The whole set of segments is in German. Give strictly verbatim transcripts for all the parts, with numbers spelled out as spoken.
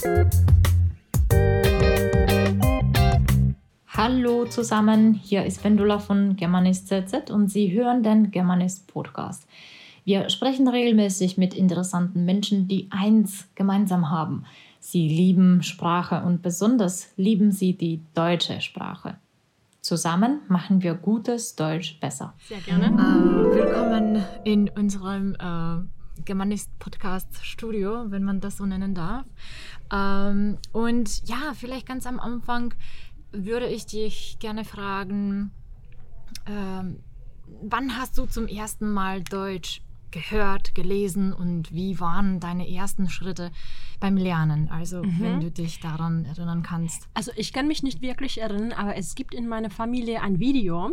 Schulen. Hallo zusammen, hier ist Vendula von Germanist Z Z und Sie hören den Germanist Podcast. Wir sprechen regelmäßig mit interessanten Menschen, die eins gemeinsam haben. Sie lieben Sprache und besonders lieben sie die deutsche Sprache. Zusammen machen wir gutes Deutsch besser. Sehr gerne. Äh, willkommen in unserem äh, Germanist-Podcast-Studio, wenn man das so nennen darf. Ähm, und ja, vielleicht ganz am Anfang würde ich dich gerne fragen, äh, wann hast du zum ersten Mal Deutsch gehört, gelesen und wie waren deine ersten Schritte beim Lernen? Also mhm. wenn du dich daran erinnern kannst. Also ich kann mich nicht wirklich erinnern, aber es gibt in meiner Familie ein Video.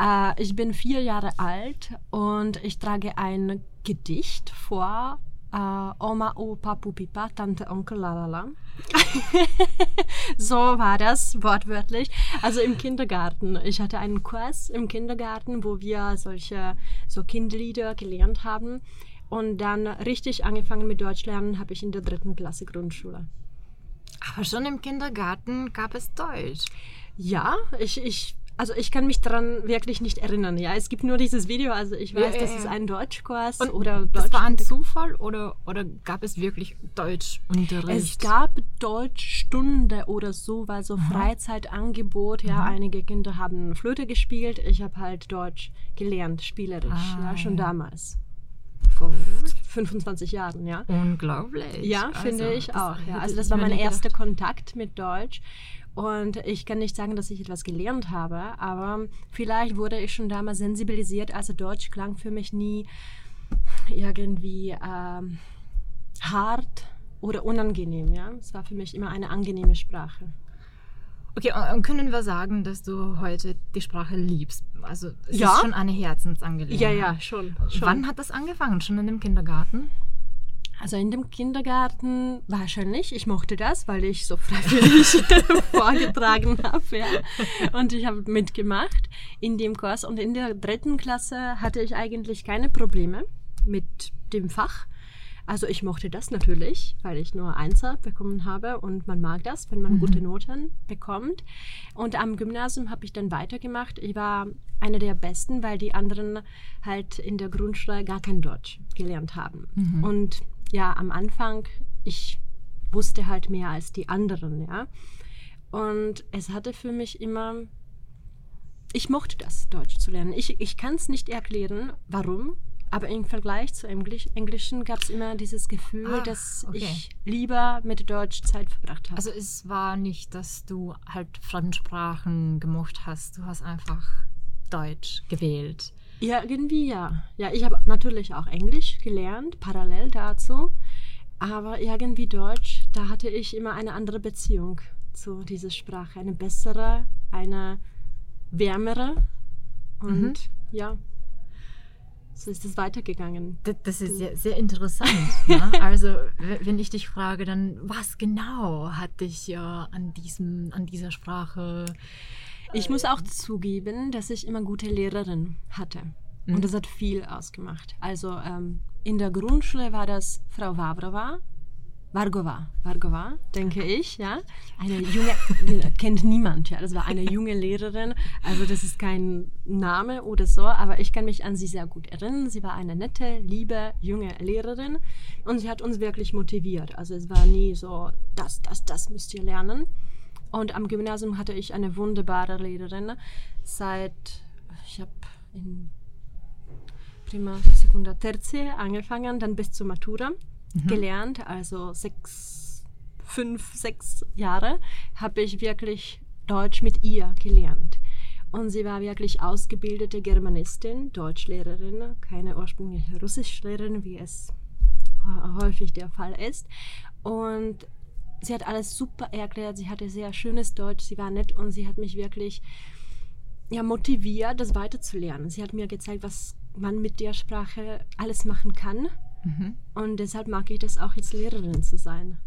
Äh, ich bin vier Jahre alt und ich trage ein Gedicht vor. Uh, Oma, Opa, Pupipa, Tante, Onkel, lalala. So war das wortwörtlich. Also im Kindergarten. Ich hatte einen Kurs im Kindergarten, wo wir solche so Kindlieder gelernt haben. Und dann richtig angefangen mit Deutsch lernen habe ich in der dritten Klasse Grundschule. Aber schon im Kindergarten gab es Deutsch. Ja, ich... ich Also ich kann mich daran wirklich nicht erinnern. Ja, es gibt nur dieses Video. Also ich weiß, ja, ja, ja. das ist ein Deutschkurs. Und oder Deutsch- das war ein Zufall oder, oder gab es wirklich Deutschunterricht? Es gab Deutschstunde oder so, war so mhm. Freizeitangebot. Ja, mhm. einige Kinder haben Flöte gespielt. Ich habe halt Deutsch gelernt, spielerisch, ah, ja, schon ja. damals. Vor fünfundzwanzig Jahren, ja. Unglaublich. Ja, also, finde ich auch. Ja. Also das war mein erster Kontakt mit Deutsch. Und ich kann nicht sagen, dass ich etwas gelernt habe, aber vielleicht wurde ich schon damals sensibilisiert. Also Deutsch klang für mich nie irgendwie ähm, hart oder unangenehm. Ja? Es war für mich immer eine angenehme Sprache. Okay, und können wir sagen, dass du heute die Sprache liebst? Also es ja. ist schon eine Herzensangelegenheit. Ja, ja, schon, schon. Wann hat das angefangen? Schon in dem Kindergarten? Also in dem Kindergarten wahrscheinlich, ich mochte das, weil ich so freiwillig vorgetragen habe, ja. Und ich habe mitgemacht in dem Kurs. Und in der dritten Klasse hatte ich eigentlich keine Probleme mit dem Fach. Also ich mochte das natürlich, weil ich nur Einser bekommen habe und man mag das, wenn man mhm. gute Noten bekommt. Und am Gymnasium habe ich dann weitergemacht. Ich war eine der Besten, weil die anderen halt in der Grundschule gar kein Deutsch gelernt haben. Mhm. Und ja, am Anfang, ich wusste halt mehr als die anderen, ja. Und es hatte für mich immer, ich mochte das, Deutsch zu lernen. Ich, ich kann es nicht erklären, warum, aber im Vergleich zu Englisch, Englischen gab es immer dieses Gefühl, ah, dass okay. ich lieber mit Deutsch Zeit verbracht habe. Also es war nicht, dass du halt Fremdsprachen gemocht hast, du hast einfach Deutsch gewählt. Ja, irgendwie ja. Ja, ich habe natürlich auch Englisch gelernt, parallel dazu. Aber irgendwie Deutsch, da hatte ich immer eine andere Beziehung zu dieser Sprache. Eine bessere, eine wärmere. Und mhm. ja, so ist es weitergegangen. Das, das ist sehr, sehr interessant. Ne? Also, wenn ich dich frage, dann was genau hat dich ja an, diesem, an dieser Sprache... Ich muss auch zugeben, dass ich immer gute Lehrerinnen hatte. Mhm. Und das hat viel ausgemacht. Also ähm, in der Grundschule war das Frau Vavrova, Vargova, Vargova, denke ich, ja. Eine junge, kennt niemand, ja. Das war eine junge Lehrerin. Also das ist kein Name oder so, aber ich kann mich an sie sehr gut erinnern. Sie war eine nette, liebe, junge Lehrerin und sie hat uns wirklich motiviert. Also es war nie so, das, das, das müsst ihr lernen. Und am Gymnasium hatte ich eine wunderbare Lehrerin. Seit, ich habe in Prima, Sekunda, Tertia angefangen, dann bis zur Matura mhm. gelernt. Also sechs, fünf, sechs Jahre habe ich wirklich Deutsch mit ihr gelernt. Und sie war wirklich ausgebildete Germanistin, Deutschlehrerin, keine ursprüngliche Russischlehrerin, wie es häufig der Fall ist. Und sie hat alles super erklärt, sie hatte sehr schönes Deutsch, sie war nett und sie hat mich wirklich ja, motiviert, das weiterzulernen. Sie hat mir gezeigt, was man mit der Sprache alles machen kann. Mhm. Und deshalb mag ich das auch, jetzt Lehrerin zu sein.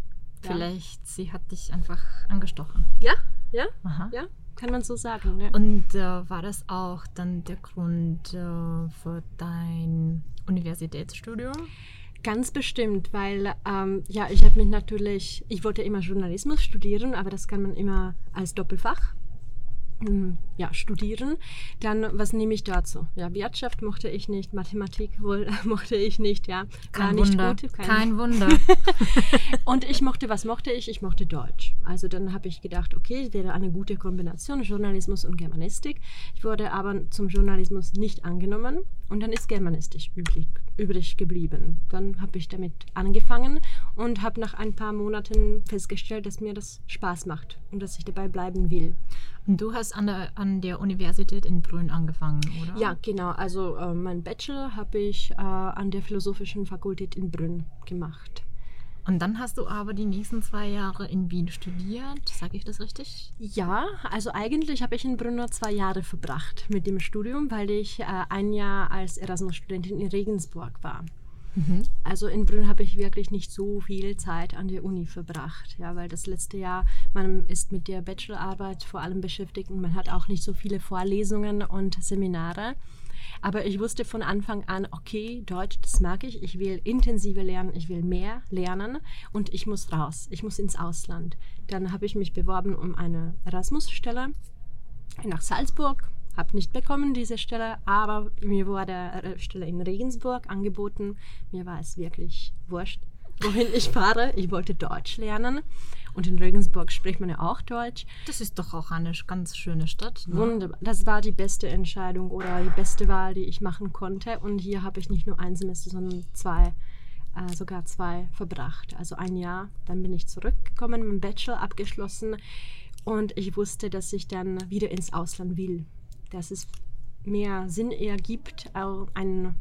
Vielleicht ja. sie hat dich einfach angestochen. Ja, ja, Aha. ja, kann man so sagen. Ja. Und äh, war das auch dann der Grund äh, für dein Universitätsstudium? Ganz bestimmt, weil ähm, ja, ich habe mich natürlich, ich wollte immer Journalismus studieren, aber das kann man immer als Doppelfach ähm, ja, studieren. Dann, was nehme ich dazu? Ja, Wirtschaft mochte ich nicht, Mathematik wohl mochte ich nicht, ja. Kein war Wunder. Nicht gut, kein, kein Wunder. Und ich mochte, was mochte ich? Ich mochte Deutsch. Also dann habe ich gedacht, okay, wäre eine gute Kombination, Journalismus und Germanistik. Ich wurde aber zum Journalismus nicht angenommen. Und dann ist Germanistik übrig, übrig geblieben. Dann habe ich damit angefangen und habe nach ein paar Monaten festgestellt, dass mir das Spaß macht und dass ich dabei bleiben will. Und du hast an der, an der Universität in Brünn angefangen, oder? Ja, genau. Also äh, meinen Bachelor habe ich äh, an der Philosophischen Fakultät in Brünn gemacht. Und dann hast du aber die nächsten zwei Jahre in Wien studiert, sage ich das richtig? Ja, also eigentlich habe ich in Brünn nur zwei Jahre verbracht mit dem Studium, weil ich äh, ein Jahr als Erasmus-Studentin in Regensburg war. Mhm. Also in Brünn habe ich wirklich nicht so viel Zeit an der Uni verbracht, ja, weil das letzte Jahr, man ist mit der Bachelorarbeit vor allem beschäftigt und man hat auch nicht so viele Vorlesungen und Seminare. Aber ich wusste von Anfang an, okay, Deutsch, das mag ich, ich will intensiver lernen, ich will mehr lernen und ich muss raus, ich muss ins Ausland. Dann habe ich mich beworben um eine Erasmus-Stelle nach Salzburg, habe nicht bekommen diese Stelle, aber mir wurde Stelle in Regensburg angeboten. Mir war es wirklich wurscht, wohin ich fahre. Ich wollte Deutsch lernen. Und in Regensburg spricht man ja auch Deutsch. Das ist doch auch eine ganz schöne Stadt. Ne? Wunderbar. Das war die beste Entscheidung oder die beste Wahl, die ich machen konnte. Und hier habe ich nicht nur ein Semester, sondern zwei, äh, sogar zwei verbracht. Also ein Jahr. Dann bin ich zurückgekommen, meinen Bachelor abgeschlossen. Und ich wusste, dass ich dann wieder ins Ausland will. Dass es mehr Sinn ergibt, einen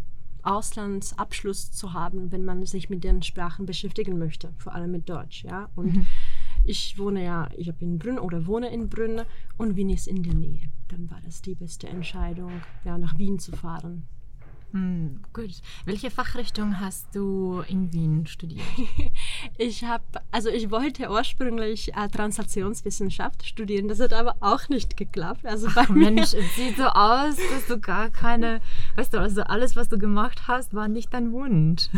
Auslandsabschluss zu haben, wenn man sich mit den Sprachen beschäftigen möchte, vor allem mit Deutsch. Ja? Und mhm. ich wohne ja, ich habe in Brünn oder wohne in Brünn und Wien ist in der Nähe. Dann war das die beste Entscheidung, ja, nach Wien zu fahren. Mm, gut. Welche Fachrichtung hast du in Wien studiert? Ich habe, also ich wollte ursprünglich äh, Translationswissenschaft studieren, das hat aber auch nicht geklappt. Also Ach bei Mensch, es sieht so aus, dass du gar keine, weißt du, also alles, was du gemacht hast, war nicht dein Wunsch.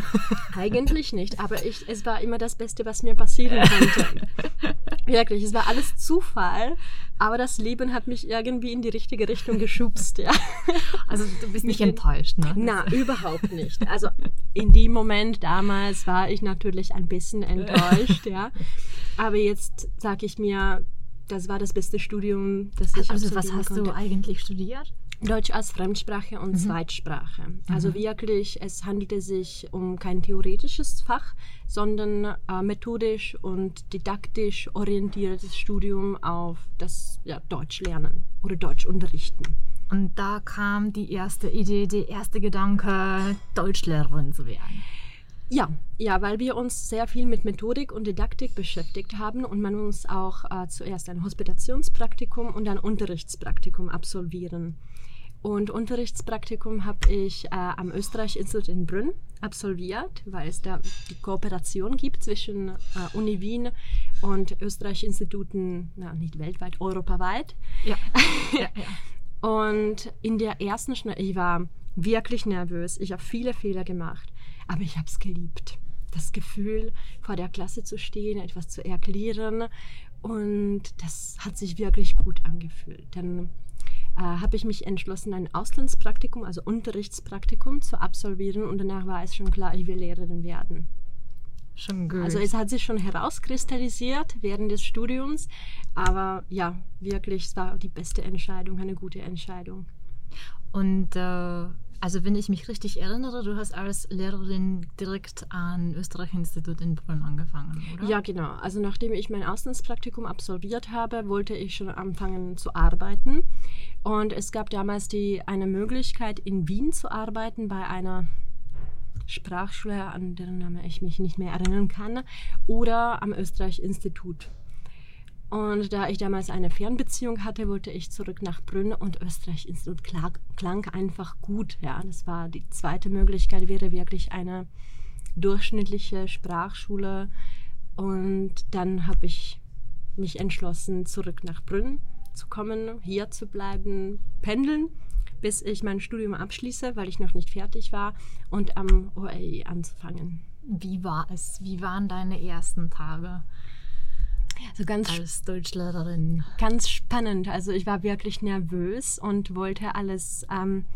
Eigentlich nicht, aber ich, es war immer das Beste, was mir passieren konnte. Wirklich, es war alles Zufall, aber das Leben hat mich irgendwie in die richtige Richtung geschubst. Ja. Also du bist nicht enttäuscht, ne? Na, überhaupt nicht. Also in dem Moment damals war ich natürlich ein bisschen enttäuscht, ja. Aber jetzt sage ich mir, das war das beste Studium, das ich absolvieren konnte. Also was hast du eigentlich studiert? Deutsch als Fremdsprache und mhm. Zweitsprache. Also mhm. wirklich, es handelte sich um kein theoretisches Fach, sondern äh, methodisch und didaktisch orientiertes Studium auf das ja, Deutsch lernen oder Deutsch unterrichten. Und da kam die erste Idee, der erste Gedanke, Deutschlehrerin zu werden. Ja, ja, weil wir uns sehr viel mit Methodik und Didaktik beschäftigt haben und man muss auch äh, zuerst ein Hospitationspraktikum und ein Unterrichtspraktikum absolvieren. Und Unterrichtspraktikum habe ich äh, am Österreich-Institut in Brünn absolviert, weil es da die Kooperation gibt zwischen äh, Uni Wien und Österreich-Instituten, na, nicht weltweit, europaweit. Ja. ja, ja. Und in der ersten Stunde, ich war wirklich nervös, ich habe viele Fehler gemacht, aber ich habe es geliebt. Das Gefühl, vor der Klasse zu stehen, etwas zu erklären und das hat sich wirklich gut angefühlt. Dann Uh, habe ich mich entschlossen, ein Auslandspraktikum, also Unterrichtspraktikum zu absolvieren und danach war es schon klar, ich will Lehrerin werden. Schon gut. Also es hat sich schon herauskristallisiert während des Studiums, aber ja, wirklich, es war die beste Entscheidung, eine gute Entscheidung. Und äh, also wenn ich mich richtig erinnere, du hast als Lehrerin direkt an Österreich-Institut in Brünn angefangen, oder? Ja, genau. Also nachdem ich mein Auslandspraktikum absolviert habe, wollte ich schon anfangen zu arbeiten. Und es gab damals die, eine Möglichkeit, in Wien zu arbeiten, bei einer Sprachschule, an deren Name ich mich nicht mehr erinnern kann, oder am Österreich-Institut. Und da ich damals eine Fernbeziehung hatte, wollte ich zurück nach Brünn und Österreich-Institut klang, klang einfach gut. Ja, das war die zweite Möglichkeit, wäre wirklich eine durchschnittliche Sprachschule. Und dann habe ich mich entschlossen, zurück nach Brünn zu kommen, hier zu bleiben, pendeln bis ich mein Studium abschließe, weil ich noch nicht fertig war, und am O R I anzufangen. Wie war es? Wie waren deine ersten Tage? Also ganz als Deutschlehrerin. Ganz spannend. Also ich war wirklich nervös und wollte alles ähm,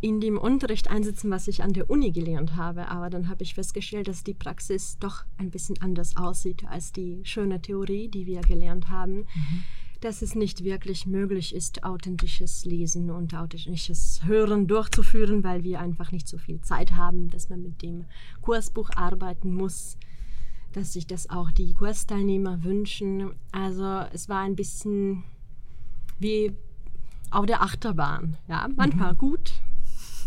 in dem Unterricht einsetzen, was ich an der Uni gelernt habe. Aber dann habe ich festgestellt, dass die Praxis doch ein bisschen anders aussieht als die schöne Theorie, die wir gelernt haben. Mhm. Dass es nicht wirklich möglich ist, authentisches Lesen und authentisches Hören durchzuführen, weil wir einfach nicht so viel Zeit haben, dass man mit dem Kursbuch arbeiten muss, dass sich das auch die Kursteilnehmer wünschen. Also es war ein bisschen wie auf der Achterbahn. Ja? Manchmal mhm. gut,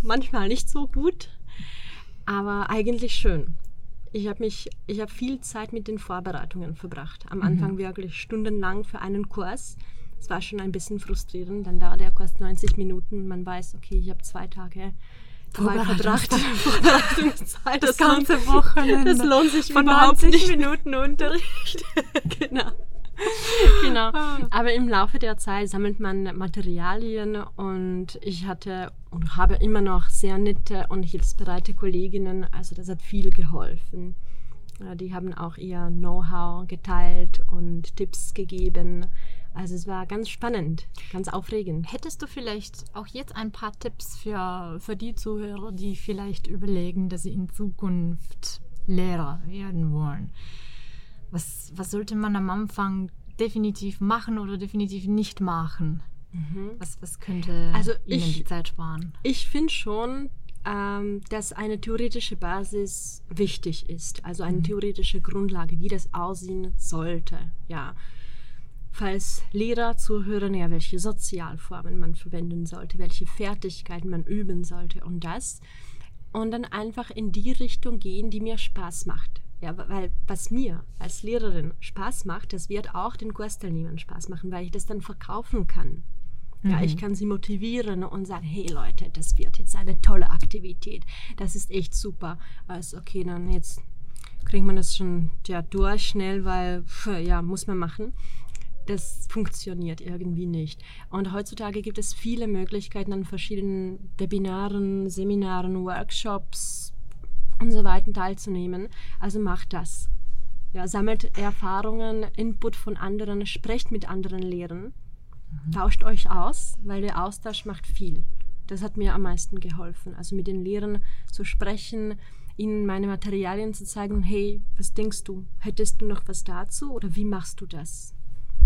manchmal nicht so gut, aber eigentlich schön. Ich habe mich, ich habe viel Zeit mit den Vorbereitungen verbracht. Am Anfang mhm. wirklich stundenlang für einen Kurs. Es war schon ein bisschen frustrierend, dann dauert der Kurs neunzig Minuten. Man weiß, okay, ich habe zwei Tage verbracht. Vorbereitungszeit. Das, das ganze lohnt, Wochenende. Das lohnt sich von überhaupt nicht. neunzig Minuten Unterricht. Genau. Genau. Aber im Laufe der Zeit sammelt man Materialien und ich hatte und habe immer noch sehr nette und hilfsbereite Kolleginnen. Also das hat viel geholfen. Die haben auch ihr Know-how geteilt und Tipps gegeben. Also es war ganz spannend, ganz aufregend. Hättest du vielleicht auch jetzt ein paar Tipps für, für die Zuhörer, die vielleicht überlegen, dass sie in Zukunft Lehrer werden wollen? Was, was sollte man am Anfang definitiv machen oder definitiv nicht machen? Mhm. Was, was könnte also Ihnen ich, die Zeit sparen? Ich finde schon, ähm, dass eine theoretische Basis wichtig ist, also eine mhm. theoretische Grundlage, wie das aussehen sollte. Ja. Falls Lehrer zuhören, ja, welche Sozialformen man verwenden sollte, welche Fertigkeiten man üben sollte und das. Und dann einfach in die Richtung gehen, die mir Spaß macht. Ja, weil was mir als Lehrerin Spaß macht, das wird auch den Kursteilnehmern Spaß machen, weil ich das dann verkaufen kann. Mhm. Ja, ich kann sie motivieren und sagen, hey Leute, das wird jetzt eine tolle Aktivität, das ist echt super. Also okay, dann jetzt kriegt man das schon ja, durch schnell, weil ja, muss man machen. Das funktioniert irgendwie nicht. Und heutzutage gibt es viele Möglichkeiten an verschiedenen Webinaren, Seminaren, Workshops und so weiter teilzunehmen. Also macht das. Ja, sammelt Erfahrungen, Input von anderen, sprecht mit anderen Lehrern, mhm. tauscht euch aus, weil der Austausch macht viel. Das hat mir am meisten geholfen. Also mit den Lehrern zu sprechen, ihnen meine Materialien zu zeigen, hey, was denkst du? Hättest du noch was dazu oder wie machst du das?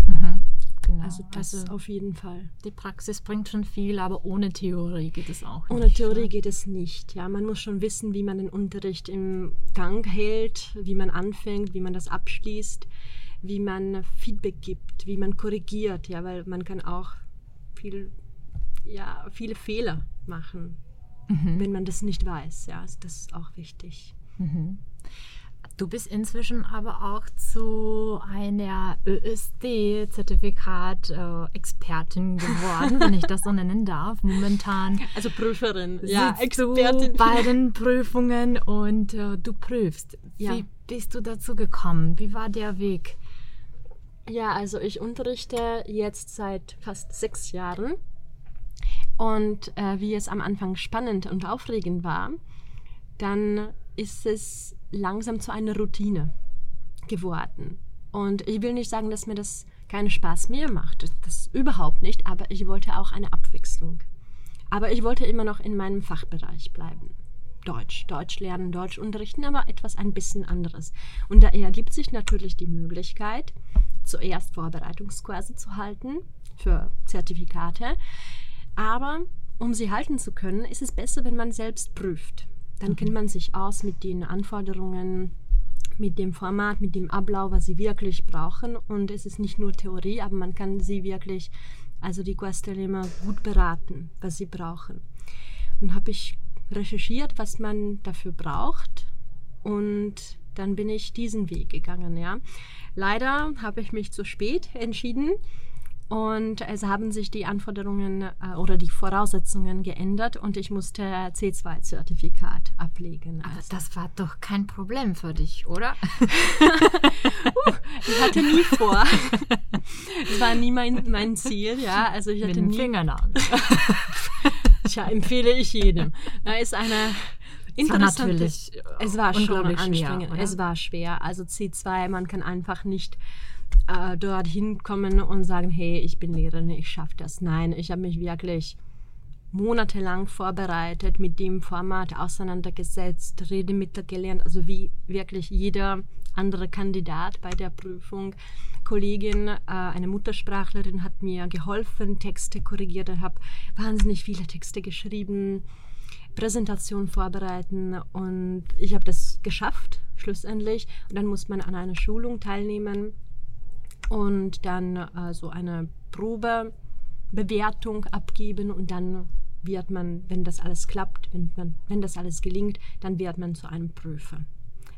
Mhm. Genau. Also das also auf jeden Fall. Die Praxis bringt schon viel, aber ohne Theorie geht es auch nicht. Ohne Theorie ja. geht es nicht. Ja, man muss schon wissen, wie man den Unterricht im Gang hält, wie man anfängt, wie man das abschließt, wie man Feedback gibt, wie man korrigiert, ja, weil man kann auch viel, ja, viele Fehler machen, mhm. wenn man das nicht weiß. Ja, also das ist auch wichtig. Mhm. Du bist inzwischen aber auch zu einer Ö S D-Zertifikat-Expertin geworden, wenn ich das so nennen darf, momentan. Also Prüferin, ja, Expertin. Du bei den Prüfungen und äh, du prüfst. Ja. Wie bist du dazu gekommen? Wie war der Weg? Ja, also ich unterrichte jetzt seit fast sechs Jahren und äh, wie es am Anfang spannend und aufregend war, dann ist es langsam zu einer Routine geworden. Und ich will nicht sagen, dass mir das keinen Spaß mehr macht. Das, das überhaupt nicht, aber ich wollte auch eine Abwechslung. Aber ich wollte immer noch in meinem Fachbereich bleiben. Deutsch, Deutsch lernen, Deutsch unterrichten, aber etwas ein bisschen anderes. Und da ergibt sich natürlich die Möglichkeit, zuerst Vorbereitungskurse zu halten für Zertifikate. Aber um sie halten zu können, ist es besser, wenn man selbst prüft. Dann kennt man sich aus mit den Anforderungen, mit dem Format, mit dem Ablauf, was sie wirklich brauchen. Und es ist nicht nur Theorie, aber man kann sie wirklich, also die Kursteilnehmer, gut beraten, was sie brauchen. Dann habe ich recherchiert, was man dafür braucht. Und dann bin ich diesen Weg gegangen. Ja. Leider habe ich mich zu spät entschieden. Und es haben sich die Anforderungen äh, oder die Voraussetzungen geändert und ich musste C zwei Zertifikat ablegen. Also. Aber das war doch kein Problem für dich, oder? uh, ich hatte nie vor. Es war nie mein, mein Ziel, ja. Also ich hatte mit dem Fingernagel. ja, empfehle ich jedem. Da ist eine interessante... Es war, natürlich es war schon anstrengend. Schwer, es war schwer. Also C zwei, man kann einfach nicht äh, dorthin kommen und sagen, hey, ich bin Lehrerin, ich schaffe das. Nein, ich habe mich wirklich monatelang vorbereitet, mit dem Format auseinandergesetzt, Redemittel gelernt, also wie wirklich jeder andere Kandidat bei der Prüfung. Kollegin, äh, eine Muttersprachlerin, hat mir geholfen, Texte korrigiert, ich habe wahnsinnig viele Texte geschrieben, Präsentation vorbereiten und ich habe das geschafft, schlussendlich. Und dann muss man an einer Schulung teilnehmen und dann äh, so eine Probebewertung abgeben und dann wird man, wenn das alles klappt, wenn, man, wenn das alles gelingt, dann wird man zu einem Prüfer.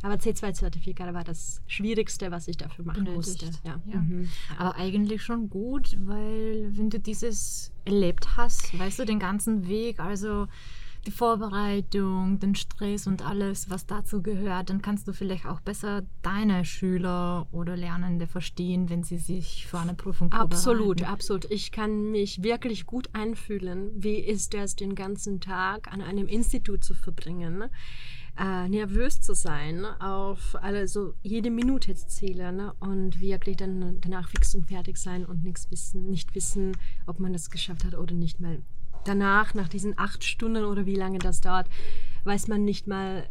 Aber C zwei Zertifikat war das Schwierigste, was ich dafür machen benötigt. musste. Ja. Ja. Mhm. Aber eigentlich schon gut, weil wenn du dieses erlebt hast, weißt du den ganzen Weg, also die Vorbereitung, den Stress und alles, was dazu gehört, dann kannst du vielleicht auch besser deine Schüler oder Lernende verstehen, wenn sie sich für eine Prüfung vorbereiten. Absolut, absolut. Ich kann mich wirklich gut einfühlen, wie ist das, den ganzen Tag an einem Institut zu verbringen, äh, nervös zu sein, auf alle, so jede Minute zu zählen und wirklich dann danach fix und fertig sein und nichts wissen, nicht wissen, ob man das geschafft hat oder nicht mal. Danach, nach diesen acht Stunden oder wie lange das dauert, weiß man nicht mal,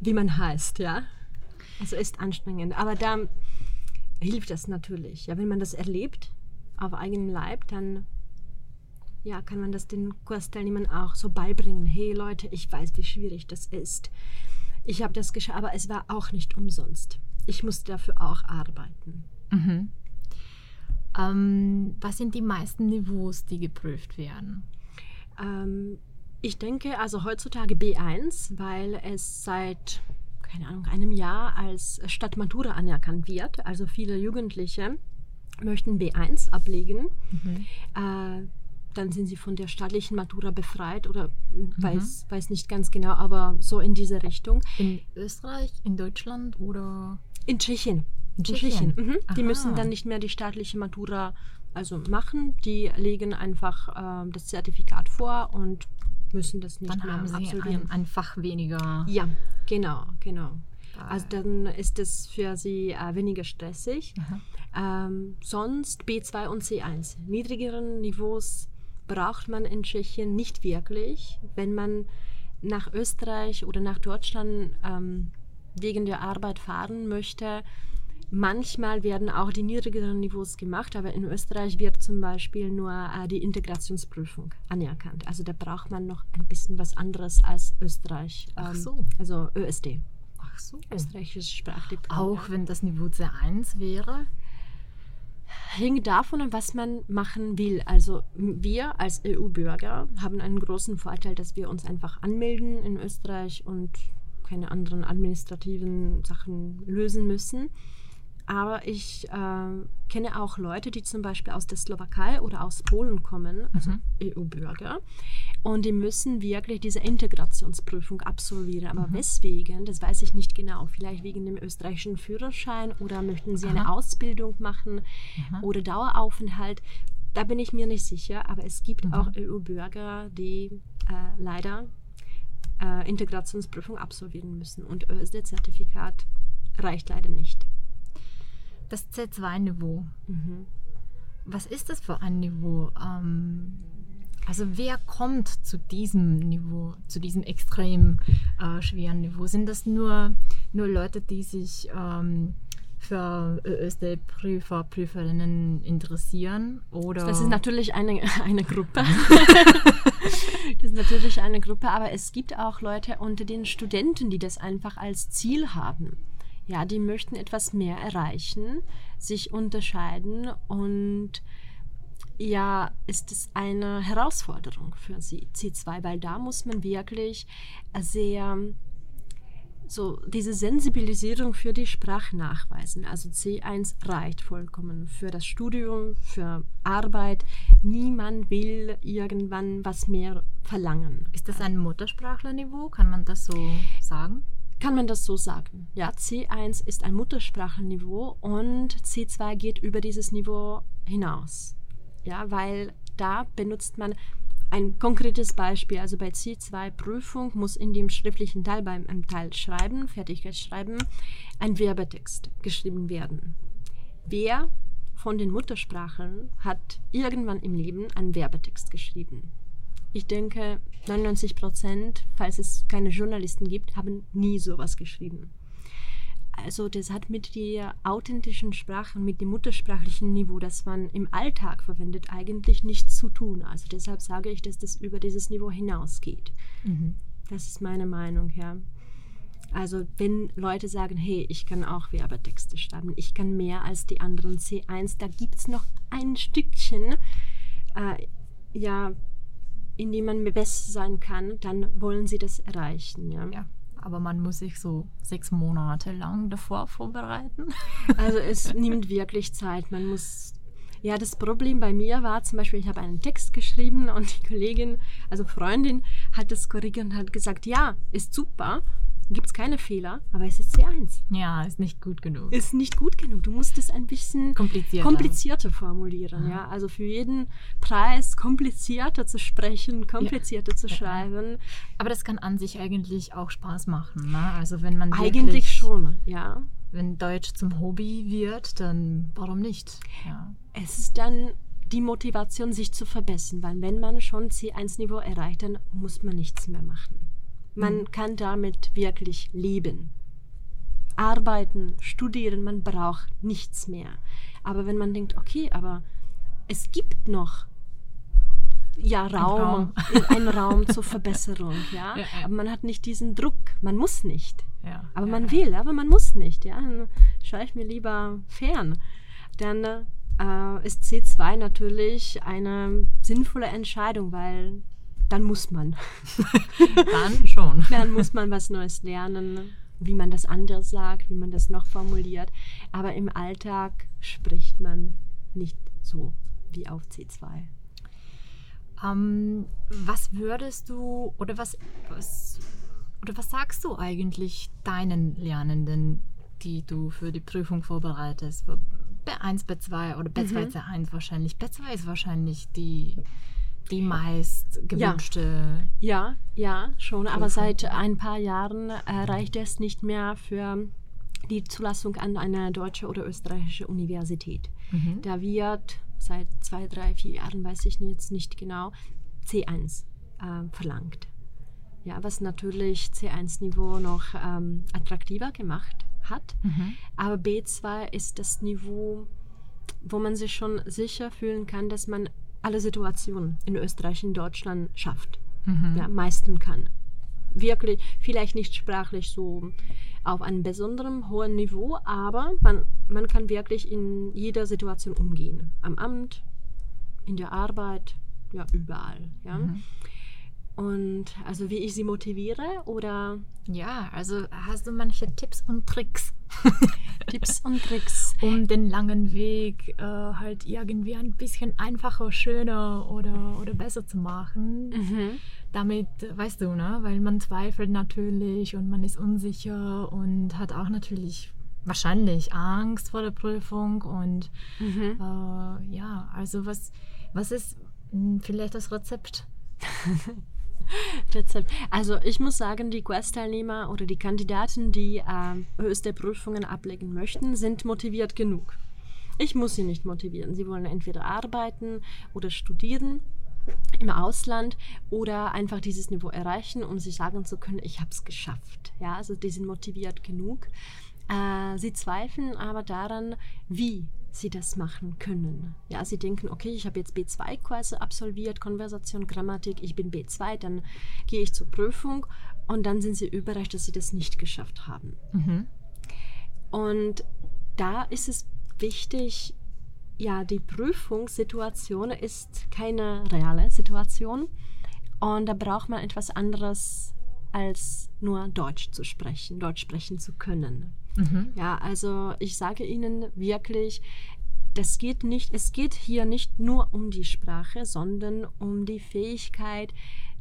wie man heißt, ja. Also ist anstrengend, aber da hilft das natürlich. Ja, wenn man das erlebt, auf eigenem Leib, dann ja, kann man das den Kursteilnehmern auch so beibringen. Hey Leute, ich weiß, wie schwierig das ist. Ich habe das geschafft, aber es war auch nicht umsonst. Ich musste dafür auch arbeiten. Mhm. Ähm, was sind die meisten Niveaus, die geprüft werden? Ich denke, also heutzutage B eins, weil es seit, keine Ahnung, einem Jahr als Stadtmatura anerkannt wird. Also viele Jugendliche möchten B eins ablegen. Mhm. Äh, dann sind sie von der staatlichen Matura befreit oder mhm. weiß, weiß nicht ganz genau, aber so in diese Richtung. In Österreich, in Deutschland oder? In Tschechien. In Tschechien. Mhm. Die müssen dann nicht mehr die staatliche Matura also machen, die legen einfach äh, das Zertifikat vor und müssen das nicht dann mehr haben sie absolvieren. Einfach weniger. Ja, genau, genau. Also dann ist es für sie äh, weniger stressig. Ähm, sonst B zwei und C eins. Niedrigeren Niveaus braucht man in Tschechien nicht wirklich. Wenn man nach Österreich oder nach Deutschland ähm, wegen der Arbeit fahren möchte, manchmal werden auch die niedrigeren Niveaus gemacht, aber in Österreich wird zum Beispiel nur äh, die Integrationsprüfung anerkannt. Also da braucht man noch ein bisschen was anderes als Österreich. Ähm, Ach so. Also Ö S D. Ach so. Österreichische Sprachdiplom. Auch wenn das Niveau C eins wäre? Hängt davon ab, was man machen will. Also wir als E U-Bürger haben einen großen Vorteil, dass wir uns einfach anmelden in Österreich und keine anderen administrativen Sachen lösen müssen. Aber ich äh, kenne auch Leute, die zum Beispiel aus der Slowakei oder aus Polen kommen, also mhm. E U-Bürger, und die müssen wirklich diese Integrationsprüfung absolvieren. Aber mhm. weswegen, das weiß ich nicht genau. Vielleicht wegen dem österreichischen Führerschein oder möchten sie eine Aha. Ausbildung machen mhm. oder Daueraufenthalt. Da bin ich mir nicht sicher, aber es gibt mhm. auch E U-Bürger, die äh, leider äh, Integrationsprüfung absolvieren müssen. Und Ö S D-Zertifikat reicht leider nicht. Das C zwei Niveau. Mhm. Was ist das für ein Niveau? Ähm, also wer kommt zu diesem Niveau, zu diesem extrem äh, schweren Niveau? Sind das nur, nur Leute, die sich ähm, für Ö S D-Prüfer, Prüferinnen interessieren? Oder? Das ist natürlich eine, eine Gruppe. Das ist natürlich eine Gruppe, aber es gibt auch Leute unter den Studenten, die das einfach als Ziel haben. Ja, die möchten etwas mehr erreichen, sich unterscheiden und ja, ist es eine Herausforderung für sie, C zwei, weil da muss man wirklich sehr, so diese Sensibilisierung für die Sprache nachweisen. Also C eins reicht vollkommen für das Studium, für Arbeit. Niemand will irgendwann was mehr verlangen. Ist das ein Muttersprachlerniveau? Kann man das so sagen? Kann man das so sagen? Ja, C eins ist ein Muttersprachenniveau und C zwei geht über dieses Niveau hinaus. Ja, weil da benutzt man Ein konkretes Beispiel, also bei C zwei Prüfung muss in dem schriftlichen Teil, beim Teil Schreiben, Fertigkeitsschreiben, ein Werbetext geschrieben werden. Wer von den Muttersprachlern hat irgendwann im Leben einen Werbetext geschrieben? Ich denke, neunundneunzig Prozent, falls es keine Journalisten gibt, haben nie sowas geschrieben. Also das hat mit der authentischen Sprache und mit dem muttersprachlichen Niveau, das man im Alltag verwendet, eigentlich nichts zu tun. Also deshalb sage ich, dass das über dieses Niveau hinausgeht. Mhm. Das ist meine Meinung, ja. Also wenn Leute sagen, hey, ich kann auch Werbetexte schreiben, ich kann mehr als die anderen C eins, da gibt es noch ein Stückchen, äh, ja, in dem man besser sein kann, dann wollen sie das erreichen, ja. Ja. Aber man muss sich so sechs Monate lang davor vorbereiten. Also es nimmt wirklich Zeit. Man muss, ja, das Problem bei mir war zum Beispiel, ich habe einen Text geschrieben und die Kollegin, also Freundin, hat das korrigiert und hat gesagt, ja, ist super, gibt es keine Fehler, aber es ist C eins. Ja, ist nicht gut genug. Ist nicht gut genug. Du musst es ein bisschen komplizierter, komplizierter formulieren. Mhm. Ja? Also für jeden Preis komplizierter zu sprechen, komplizierter ja. zu schreiben. Aber das kann an sich eigentlich auch Spaß machen. Ne? Also wenn man eigentlich wirklich, schon, ja. Wenn Deutsch zum Hobby wird, dann warum nicht? Ja. Es ist dann die Motivation, sich zu verbessern, weil wenn man schon C eins Niveau erreicht, dann muss man nichts mehr machen. Man kann damit wirklich leben. Arbeiten, studieren, man braucht nichts mehr. Aber wenn man denkt, okay, aber es gibt noch ja, Raum, einen Raum, einen Raum zur Verbesserung. Ja? Ja, ja. Aber man hat nicht diesen Druck, man muss nicht. Ja, aber ja, man ja. will, aber man muss nicht. Ja? Dann schaue ich mir lieber fern. Dann äh, ist C zwei natürlich eine sinnvolle Entscheidung, weil dann muss man. Dann schon. Dann muss man was Neues lernen, wie man das anders sagt, wie man das noch formuliert. Aber im Alltag spricht man nicht so wie auf C zwei. Ähm, was würdest du oder was, was, oder was sagst du eigentlich deinen Lernenden, die du für die Prüfung vorbereitest? B eins, B zwei oder B zwei, mhm. C eins wahrscheinlich. B zwei ist wahrscheinlich die... die meist gewünschte... Ja, ja, ja schon, aber seit ein paar Jahren äh, reicht es nicht mehr für die Zulassung an einer deutschen oder österreichischen Universität. Mhm. Da wird seit zwei, drei, vier Jahren, weiß ich jetzt nicht genau, C eins äh, verlangt. Ja, was natürlich C eins Niveau noch ähm, attraktiver gemacht hat, mhm. aber B zwei ist das Niveau, wo man sich schon sicher fühlen kann, dass man alle Situationen in Österreich, in Deutschland schafft, mhm. ja, meistern kann. Wirklich, vielleicht nicht sprachlich so auf einem besonderen hohen Niveau, aber man, man kann wirklich in jeder Situation umgehen. Am Amt, in der Arbeit, ja, überall. Ja. Mhm. Und also wie ich sie motiviere oder? Ja, also hast du manche Tipps und Tricks? Tipps und Tricks, um den langen Weg äh, halt irgendwie ein bisschen einfacher, schöner oder, oder besser zu machen. Mhm. Damit, weißt du, ne, weil man zweifelt natürlich und man ist unsicher und hat auch natürlich wahrscheinlich Angst vor der Prüfung und mhm. äh, ja, also was, was ist mh, vielleicht das Rezept? Rezept. Also ich muss sagen, die Quest-Teilnehmer oder die Kandidaten, die äh, höchste Prüfungen ablegen möchten, sind motiviert genug. Ich muss sie nicht motivieren. Sie wollen entweder arbeiten oder studieren im Ausland oder einfach dieses Niveau erreichen, um sich sagen zu können, ich habe es geschafft. Ja, also die sind motiviert genug. Äh, sie zweifeln aber daran, wie sie das machen können. Ja, sie denken, okay, ich habe jetzt B zwei Kurse absolviert, Konversation, Grammatik, ich bin B zwei, dann gehe ich zur Prüfung und dann sind sie überrascht, dass sie das nicht geschafft haben. Mhm. Und da ist es wichtig, ja, die Prüfungssituation ist keine reale Situation und da braucht man etwas anderes, als nur Deutsch zu sprechen, Deutsch sprechen zu können. Mhm. Ja, also ich sage Ihnen wirklich, das geht nicht, es geht hier nicht nur um die Sprache, sondern um die Fähigkeit,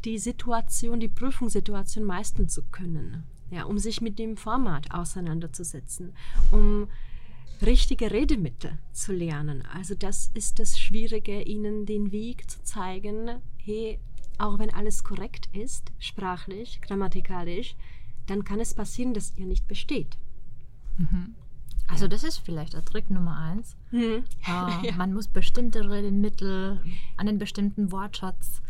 die Situation, die Prüfungssituation meistern zu können. Ja, um sich mit dem Format auseinanderzusetzen, um richtige Redemittel zu lernen. Also das ist das Schwierige, Ihnen den Weg zu zeigen, hey, auch wenn alles korrekt ist, sprachlich, grammatikalisch, dann kann es passieren, dass ihr nicht besteht. Mhm. Also das ist vielleicht der Trick Nummer eins. Mhm. Äh, ja. Man muss bestimmte Mittel an den bestimmten Wortschatz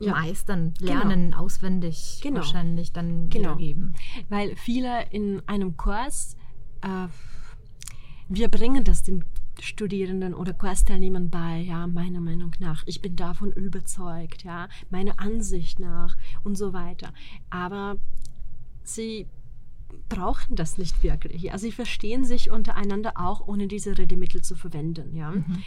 ja. meistern, lernen, genau. auswendig genau. wahrscheinlich dann genau. geben. Weil viele in einem Kurs, äh, wir bringen das den Studierenden oder Kursteilnehmern bei, ja, meiner Meinung nach. Ich bin davon überzeugt, ja, meiner Ansicht nach und so weiter. Aber sie brauchen das nicht wirklich. Also sie verstehen sich untereinander auch, ohne diese Redemittel zu verwenden. Ja? Mhm.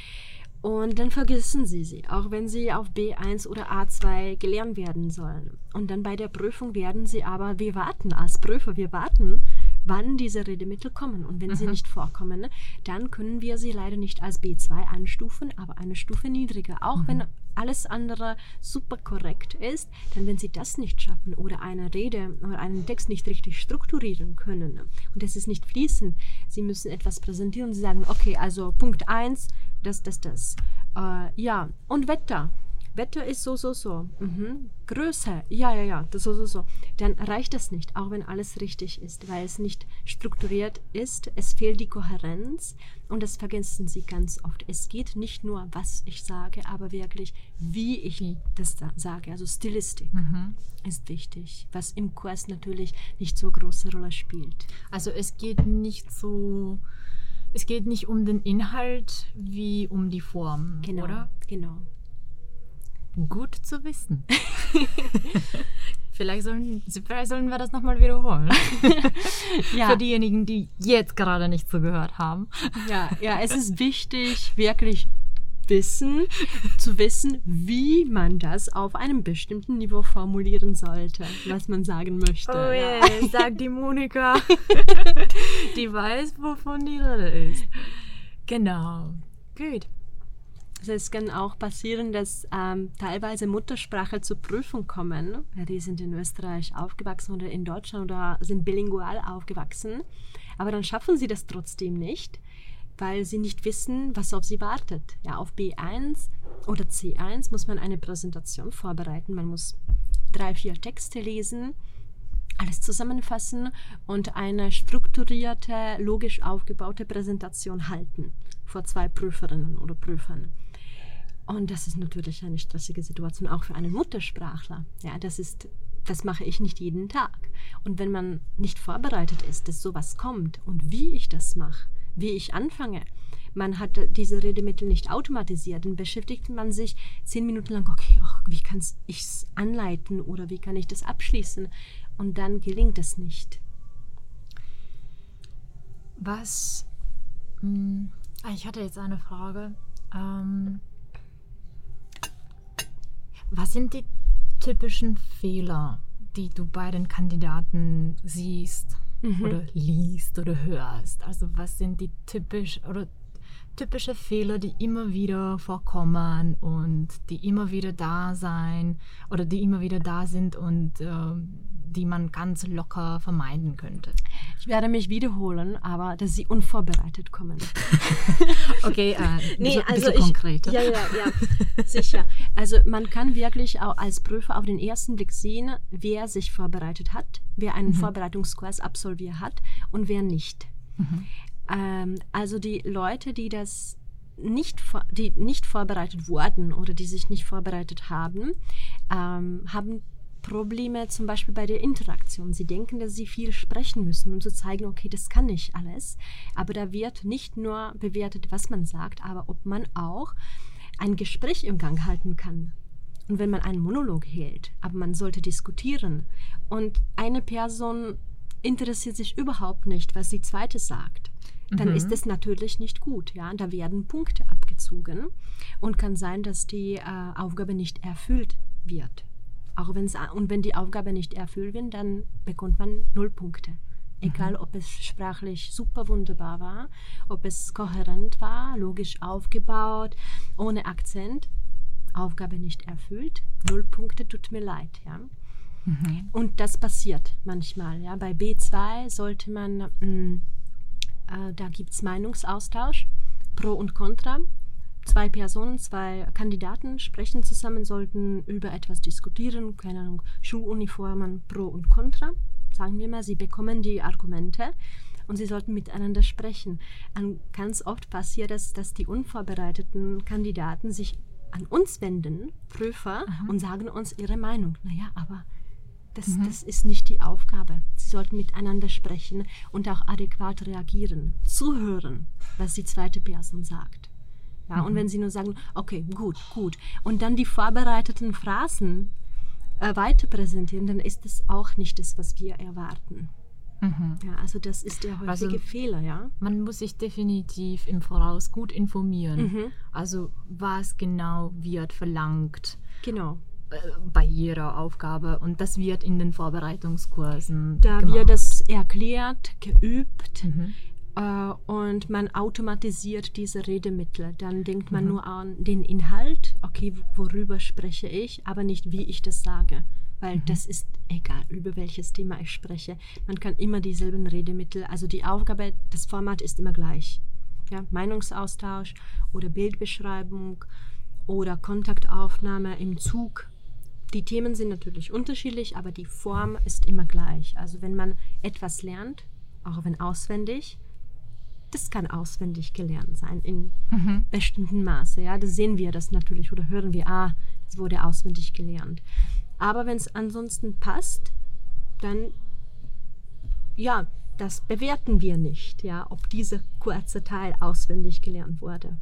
Und dann vergessen sie sie, auch wenn sie auf B eins oder A zwei gelernt werden sollen. Und dann bei der Prüfung werden sie aber, wir warten als Prüfer, wir warten, wann diese Redemittel kommen. Und wenn mhm. sie nicht vorkommen, ne, dann können wir sie leider nicht als B zwei einstufen, aber eine Stufe niedriger. Auch mhm. wenn alles andere super korrekt ist, dann wenn sie das nicht schaffen oder eine Rede oder einen Text nicht richtig strukturieren können und es ist nicht fließend, sie müssen etwas präsentieren und sie sagen, okay, also Punkt eins, das, das, das. Äh, ja, und Wetter. Wetter ist so, so, so. Mhm. Größe, ja, ja, ja, das so, so, so. Dann reicht das nicht, auch wenn alles richtig ist, weil es nicht strukturiert ist. Es fehlt die Kohärenz und das vergessen sie ganz oft. Es geht nicht nur, was ich sage, aber wirklich, wie ich das da sage. Also Stilistik mhm. ist wichtig, was im Kurs natürlich nicht so große Rolle spielt. Also es geht nicht so... Es geht nicht um den Inhalt wie um die Form, genau, oder? Genau. Gut zu wissen. vielleicht, sollen, vielleicht sollen wir das nochmal wiederholen. ja. Für diejenigen, die jetzt gerade nicht zugehört haben. ja, ja, es ist wichtig, wirklich wissen, zu wissen, wie man das auf einem bestimmten Niveau formulieren sollte, was man sagen möchte. Oh yeah, ja. Sagt die Monika. Die weiß, wovon die Rede ist. Genau. Gut. Also es kann auch passieren, dass ähm, teilweise Muttersprache zur Prüfung kommen. Ja, die sind in Österreich aufgewachsen oder in Deutschland oder sind bilingual aufgewachsen. Aber dann schaffen sie das trotzdem nicht, weil sie nicht wissen, was auf sie wartet. Ja, auf B eins oder C eins muss man eine Präsentation vorbereiten. Man muss drei, vier Texte lesen, alles zusammenfassen und eine strukturierte, logisch aufgebaute Präsentation halten vor zwei Prüferinnen oder Prüfern. Und das ist natürlich eine stressige Situation, auch für einen Muttersprachler. Ja, das ist... Das mache ich nicht jeden Tag. Und wenn man nicht vorbereitet ist, dass sowas kommt und wie ich das mache, wie ich anfange. Man hat diese Redemittel nicht automatisiert. Dann beschäftigt man sich zehn Minuten lang, okay, ach, wie kann ich es anleiten oder wie kann ich das abschließen? Und dann gelingt es nicht. Was? Mh, ich hatte jetzt eine Frage. Ähm, was sind die typischen Fehler, die du bei den Kandidaten siehst? Mhm. Oder liest oder hörst. Also was sind die typisch, oder typische Fehler, die immer wieder vorkommen und die immer wieder da sein oder die immer wieder da sind und äh, die man ganz locker vermeiden könnte? Ich werde mich wiederholen, aber dass sie unvorbereitet kommen. okay, äh, nee, bisschen, also bisschen ich, konkreter. Ja, ja, ja, sicher. Also man kann wirklich auch als Prüfer auf den ersten Blick sehen, wer sich vorbereitet hat, wer einen mhm. Vorbereitungskurs absolviert hat und wer nicht. Mhm. Ähm, also die Leute, die das nicht, die nicht vorbereitet wurden oder die sich nicht vorbereitet haben, ähm, haben Probleme zum Beispiel bei der Interaktion. Sie denken, dass sie viel sprechen müssen, um zu zeigen, okay, das kann ich alles. Aber da wird nicht nur bewertet, was man sagt, aber ob man auch ein Gespräch im Gang halten kann. Und wenn man einen Monolog hält, aber man sollte diskutieren und eine Person interessiert sich überhaupt nicht, was die zweite sagt, dann mhm. ist es natürlich nicht gut. Ja? Da werden Punkte abgezogen und kann sein, dass die äh, Aufgabe nicht erfüllt wird. Auch wenn's, und wenn die Aufgabe nicht erfüllt wird, dann bekommt man null Punkte. Egal, ob es sprachlich super wunderbar war, ob es kohärent war, logisch aufgebaut, ohne Akzent. Aufgabe nicht erfüllt, null Punkte, tut mir leid. Ja. Mhm. Und das passiert manchmal. Ja. Bei B zwei sollte man, mh, äh, da gibt es Meinungsaustausch, Pro und Contra. zwei Personen, zwei Kandidaten sprechen zusammen, sollten über etwas diskutieren, keine Ahnung, Schuluniformen, Pro und Contra. Sagen wir mal, sie bekommen die Argumente und sie sollten miteinander sprechen. Und ganz oft passiert es, dass die unvorbereiteten Kandidaten sich an uns wenden, Prüfer, aha, und sagen uns ihre Meinung. Naja, aber das, mhm. das ist nicht die Aufgabe. Sie sollten miteinander sprechen und auch adäquat reagieren, zuhören, was die zweite Person sagt. Ja, mhm. Und wenn sie nur sagen, okay, gut, gut, und dann die vorbereiteten Phrasen äh, weiter präsentieren, dann ist das auch nicht das, was wir erwarten. Mhm. Ja, also das ist der häufige also, Fehler, ja. Man muss sich definitiv im Voraus gut informieren. Mhm. Also was genau wird verlangt. Genau. Bei jeder Aufgabe, und das wird in den Vorbereitungskursen Da gemacht. Wird das erklärt, geübt, mhm. äh, und man automatisiert diese Redemittel. Dann denkt man mhm. nur an den Inhalt, okay, worüber spreche ich, aber nicht, wie ich das sage, weil mhm. das ist egal, über welches Thema ich spreche. Man kann immer dieselben Redemittel, also die Aufgabe, das Format ist immer gleich. Ja, Meinungsaustausch oder Bildbeschreibung oder Kontaktaufnahme im Zug. Die Themen sind natürlich unterschiedlich, aber die Form ist immer gleich. Also wenn man etwas lernt, auch wenn auswendig, das kann auswendig gelernt sein in mhm. bestimmten Maße. Ja, das sehen wir das natürlich oder hören wir, ah, das wurde auswendig gelernt. Aber wenn es ansonsten passt, dann, ja, das bewerten wir nicht, ja, ob dieser kurze Teil auswendig gelernt wurde.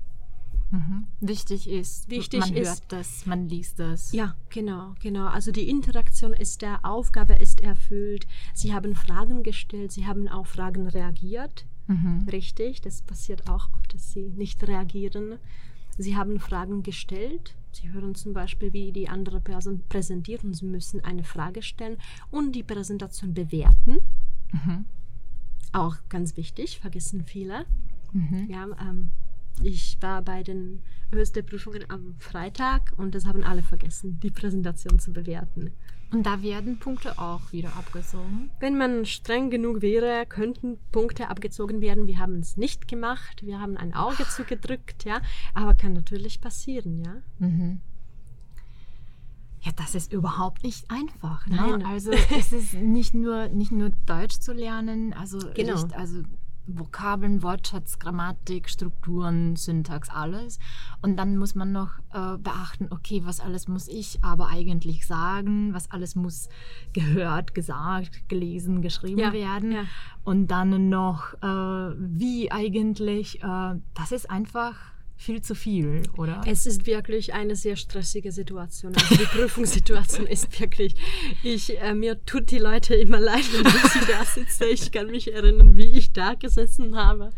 Mhm. Wichtig ist, Wichtig man ist, hört das, man liest das. Ja, genau, genau. Also die Interaktion ist da, Aufgabe ist erfüllt. Sie haben Fragen gestellt, sie haben auf Fragen reagiert. Mhm. Richtig, das passiert auch oft, dass sie nicht reagieren. Sie haben Fragen gestellt. Sie hören zum Beispiel, wie die andere Person präsentiert, und sie müssen eine Frage stellen und die Präsentation bewerten. Mhm. Auch ganz wichtig, vergessen viele. Mhm. Ja, ähm, ich war bei den Ö S D-Prüfungen am Freitag und das haben alle vergessen, die Präsentation zu bewerten. Und da werden Punkte auch wieder abgezogen? Wenn man streng genug wäre, könnten Punkte abgezogen werden. Wir haben es nicht gemacht, wir haben ein Auge Ach. zugedrückt, ja, aber kann natürlich passieren, ja. Mhm. Ja, das ist überhaupt nicht einfach. Ne? Nein. Also es ist nicht nur, nicht nur Deutsch zu lernen, also genau. Nicht, also Vokabeln, Wortschatz, Grammatik, Strukturen, Syntax, alles. Und dann muss man noch äh, beachten, okay, was alles muss ich aber eigentlich sagen, was alles muss gehört, gesagt, gelesen, geschrieben ja, werden. Ja. Und dann noch, äh, wie eigentlich, äh, das ist einfach viel zu viel, oder? Es ist wirklich eine sehr stressige Situation. Also die Prüfungssituation ist wirklich, ich, äh, mir tut die Leute immer leid, wenn ich sie da sitze. Ich kann mich erinnern, wie ich da gesessen habe.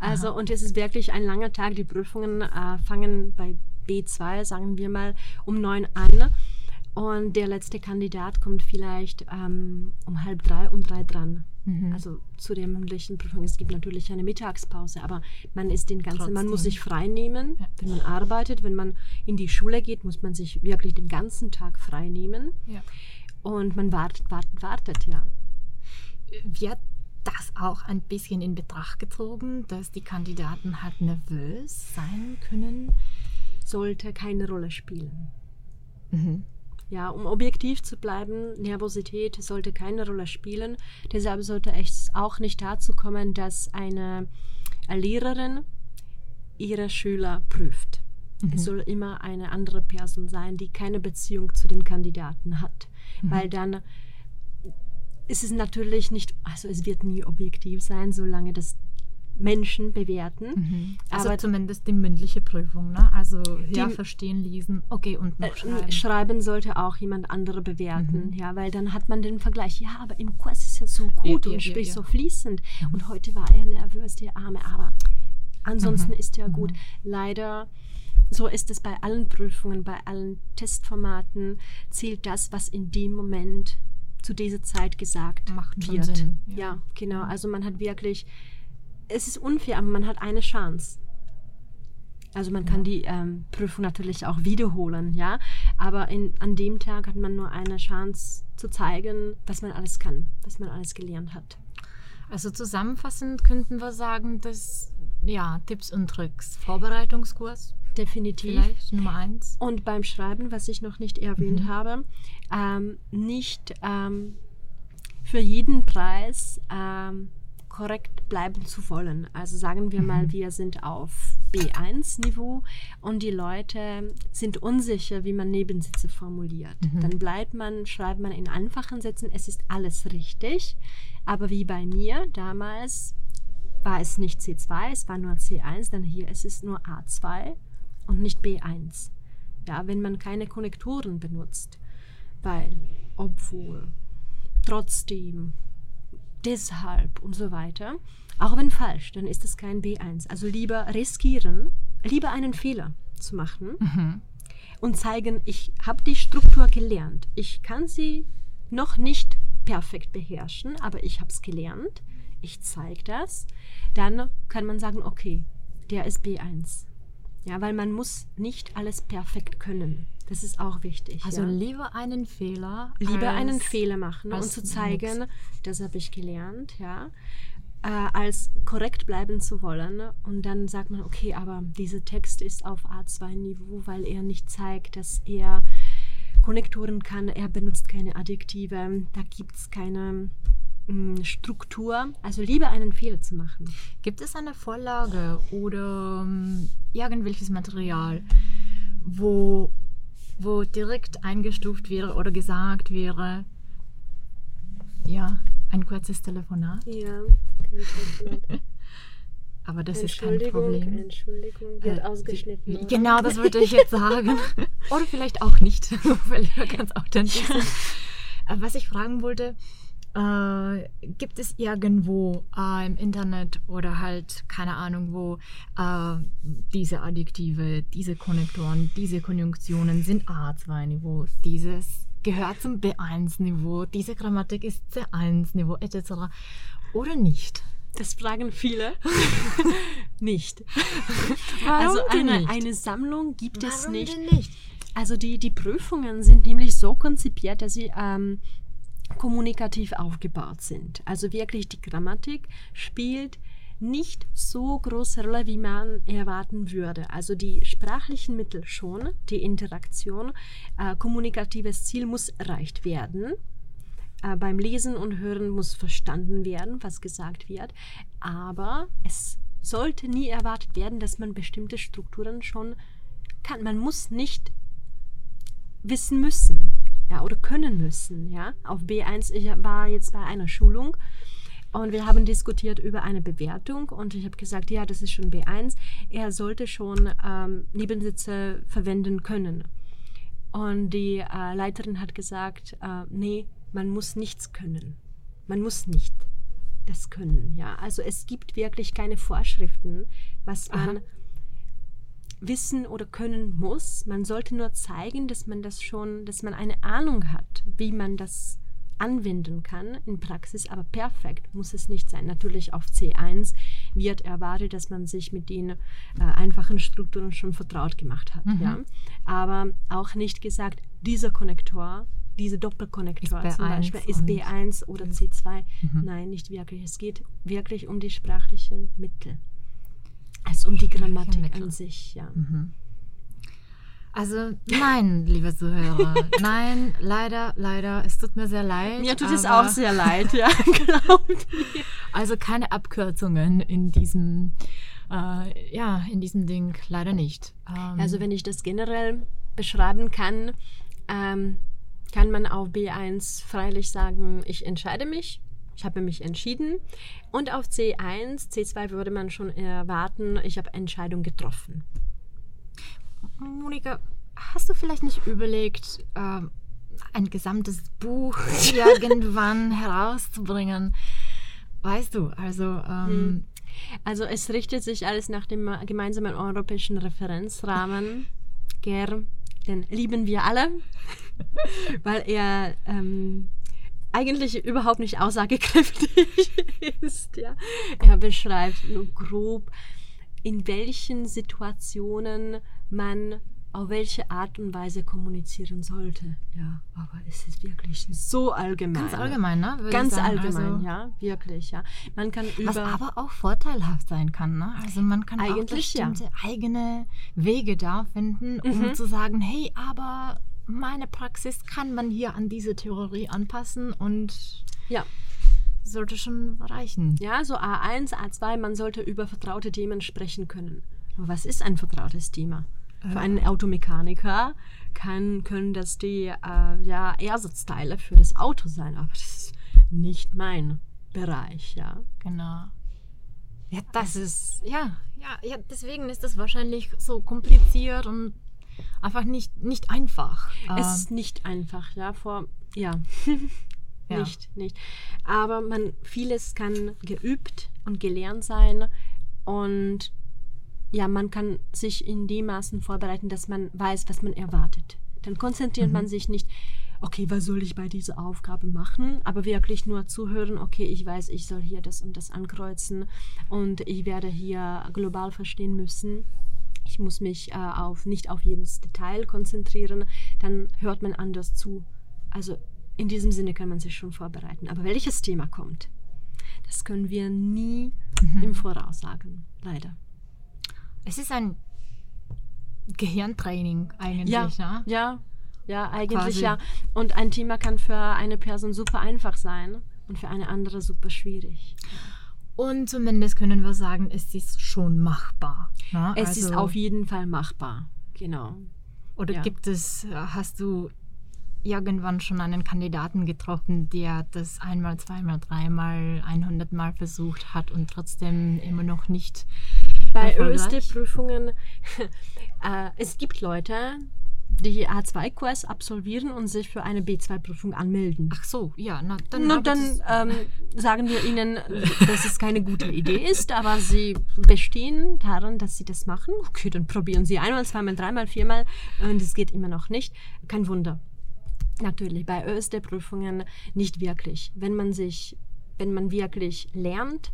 Also aha. Und es ist wirklich ein langer Tag. Die Prüfungen äh, fangen bei B zwei, sagen wir mal, um neun an. Und der letzte Kandidat kommt vielleicht ähm, um halb drei, um drei dran. Mhm. Also zu der mündlichen Prüfung. Es gibt natürlich eine Mittagspause, aber man ist den ganzen, Trotzdem. man muss sich frei nehmen, ja. wenn man arbeitet. Wenn man in die Schule geht, muss man sich wirklich den ganzen Tag frei nehmen. Ja. Und man wartet, wartet, wartet, ja. Wird das auch ein bisschen in Betracht gezogen, dass die Kandidaten halt nervös sein können? Sollte keine Rolle spielen. Mhm. Ja, um objektiv zu bleiben, Nervosität sollte keine Rolle spielen. Deshalb sollte es auch nicht dazu kommen, dass eine Lehrerin ihre Schüler prüft. Mhm. Es soll immer eine andere Person sein, die keine Beziehung zu den Kandidaten hat. Mhm. Weil dann ist es natürlich nicht, also es wird nie objektiv sein, solange das Menschen bewerten. Mhm. Also aber zumindest die mündliche Prüfung, ne? Also ja, verstehen, lesen, okay, und noch schreiben. Äh, schreiben sollte auch jemand andere bewerten, mhm. ja, weil dann hat man den Vergleich, ja, aber im Kurs ist er so gut ja, und ja, spricht ja. so fließend mhm. und heute war er nervös, der Arme, aber ansonsten mhm. ist er gut. Mhm. Leider, so ist es bei allen Prüfungen, bei allen Testformaten, zählt das, was in dem Moment zu dieser Zeit gesagt Macht wird. Macht Sinn. Ja. ja, genau, also man hat wirklich es ist unfair, aber man hat eine Chance. Also man ja. kann die ähm, Prüfung natürlich auch wiederholen, ja. Aber in, an dem Tag hat man nur eine Chance zu zeigen, was man alles kann, was man alles gelernt hat. Also zusammenfassend könnten wir sagen, dass ja Tipps und Tricks Vorbereitungskurs definitiv. Vielleicht Nummer eins. Und beim Schreiben, was ich noch nicht erwähnt mhm. habe, ähm, nicht ähm, für jeden Preis ähm, korrekt bleiben zu wollen. Also sagen wir mal, wir sind auf B eins Niveau und die Leute sind unsicher, wie man Nebensätze formuliert. Mhm. Dann bleibt man, schreibt man in einfachen Sätzen, es ist alles richtig, aber wie bei mir damals war es nicht C zwei, es war nur C eins, dann hier es ist nur A zwei und nicht B eins. Ja, wenn man keine Konnektoren benutzt, weil, obwohl, trotzdem, deshalb und so weiter, auch wenn falsch, dann ist es kein B eins. Also lieber riskieren, lieber einen Fehler zu machen mhm. und zeigen, ich habe die Struktur gelernt. Ich kann sie noch nicht perfekt beherrschen, aber ich habe es gelernt. Ich zeige das. Dann kann man sagen, okay, der ist B eins. Ja, weil man muss nicht alles perfekt können. Das ist auch wichtig. Also ja. lieber einen Fehler. Lieber als, einen Fehler machen und zu zeigen, nix. Das habe ich gelernt, ja, äh, als korrekt bleiben zu wollen. Und dann sagt man, okay, aber dieser Text ist auf A zwei Niveau, weil er nicht zeigt, dass er Konnektoren kann, er benutzt keine Adjektive, da gibt es keine mh, Struktur. Also lieber einen Fehler zu machen. Gibt es eine Vorlage oder mh, irgendwelches Material, wo wo direkt eingestuft wäre oder gesagt wäre, ja, ein kurzes Telefonat. Ja, kein Telefonat. Aber das ist kein Problem. Entschuldigung, wird äh, ausgeschnitten. Die, genau, das wollte ich jetzt sagen. Oder vielleicht auch nicht, weil wir ganz authentisch sind. Was ich fragen wollte, äh, gibt es irgendwo äh, im Internet oder halt, keine Ahnung wo, äh, diese Adjektive, diese Konnektoren, diese Konjunktionen sind A zwei Niveau, dieses gehört zum B eins Niveau, diese Grammatik ist C eins Niveau, et cetera. Oder nicht? Das fragen viele. Nicht. Warum also eine, nicht? eine Sammlung gibt Warum es nicht. Denn nicht. Also die, die Prüfungen sind nämlich so konzipiert, dass sie ähm, kommunikativ aufgebaut sind. Also wirklich die Grammatik spielt nicht so große Rolle, wie man erwarten würde. Also die sprachlichen Mittel schon, die Interaktion, äh, kommunikatives Ziel muss erreicht werden. Äh, beim Lesen und Hören muss verstanden werden, was gesagt wird. Aber es sollte nie erwartet werden, dass man bestimmte Strukturen schon kann. Man muss nicht wissen müssen. Ja, oder können müssen. Ja? Auf B eins, ich war jetzt bei einer Schulung und wir haben diskutiert über eine Bewertung und ich habe gesagt, ja, das ist schon B eins, er sollte schon ähm, Nebensätze verwenden können. Und die äh, Leiterin hat gesagt, äh, nee, man muss nichts können. Man muss nicht das können. Ja? Also es gibt wirklich keine Vorschriften, was man Aha. wissen oder können muss. Man sollte nur zeigen, dass man das schon, dass man eine Ahnung hat, wie man das anwenden kann in Praxis, aber perfekt muss es nicht sein. Natürlich auf C eins wird erwartet, dass man sich mit den äh, einfachen Strukturen schon vertraut gemacht hat. Mhm. Ja? Aber auch nicht gesagt, dieser Konnektor, dieser Doppelkonnektor zum Beispiel ist B eins oder ja. C zwei. Mhm. Nein, nicht wirklich. Es geht wirklich um die sprachlichen Mittel. Also um die Grammatik an sich, ja. Mhm. Also nein, liebe Zuhörer, nein, leider, leider, es tut mir sehr leid. Mir tut es auch sehr leid, ja, glaubt mir. Also keine Abkürzungen in diesem, äh, ja, in diesem Ding, leider nicht. Ähm, also wenn ich das generell beschreiben kann, ähm, kann man auf B eins freilich sagen, ich entscheide mich. Ich habe mich entschieden. Und auf C eins, C zwei würde man schon erwarten, ich habe Entscheidung getroffen. Monika, hast du vielleicht nicht überlegt, äh, ein gesamtes Buch irgendwann herauszubringen? Weißt du, also... Ähm, also es richtet sich alles nach dem gemeinsamen europäischen Referenzrahmen, G E R, den lieben wir alle, weil er... Ähm, eigentlich überhaupt nicht aussagekräftig ist. Ja. Er beschreibt nur grob, in welchen Situationen man auf welche Art und Weise kommunizieren sollte. Ja, aber es ist wirklich so allgemein. Ganz allgemein, ne? Würde Ganz sagen, allgemein, also ja, wirklich, ja. Man kann über was aber auch vorteilhaft sein kann, ne? Also man kann auch bestimmte ja. eigene Wege da finden, um mhm. zu sagen, hey, aber meine Praxis kann man hier an diese Theorie anpassen und ja. sollte schon reichen. Ja, so A eins, A zwei, man sollte über vertraute Themen sprechen können. Aber was ist ein vertrautes Thema? Für einen Automechaniker kann, können das die äh, ja, Ersatzteile für das Auto sein, aber das ist nicht mein Bereich, ja. Genau. Ja, das ist, ja, ja, ja, deswegen ist das wahrscheinlich so kompliziert und einfach nicht, nicht einfach. Es äh, ist nicht einfach, ja, vor, ja. ja. Nicht, nicht. Aber man, vieles kann geübt und gelernt sein und ja, man kann sich in dem Maßen vorbereiten, dass man weiß, was man erwartet. Dann konzentriert mhm. man sich nicht, okay, was soll ich bei dieser Aufgabe machen, aber wirklich nur zuhören, okay, ich weiß, ich soll hier das und das ankreuzen und ich werde hier global verstehen müssen. Ich muss mich äh, auf, nicht auf jedes Detail konzentrieren, dann hört man anders zu. Also in diesem Sinne kann man sich schon vorbereiten. Aber welches Thema kommt, das können wir nie mhm. im Voraus sagen, leider. Es ist ein Gehirntraining eigentlich, ja, ne? Ja, ja, eigentlich quasi. Ja. Und ein Thema kann für eine Person super einfach sein und für eine andere super schwierig. Und zumindest können wir sagen, es ist schon machbar. Ne? Es also ist auf jeden Fall machbar, genau. Oder ja. gibt es, hast du irgendwann schon einen Kandidaten getroffen, der das einmal, zweimal, dreimal, hundertmal versucht hat und trotzdem immer noch nicht... Bei Ö S D-Prüfungen, äh, es gibt Leute, die A zwei Kurs absolvieren und sich für eine B zwei Prüfung anmelden. Ach so, ja. Na, dann na, dann ähm, sagen wir ihnen, dass es keine gute Idee ist, aber sie bestehen daran, dass sie das machen. Okay, dann probieren sie einmal, zweimal, dreimal, viermal und es geht immer noch nicht. Kein Wunder. Natürlich, bei Ö S D-Prüfungen nicht wirklich. Wenn man sich, wenn man wirklich lernt,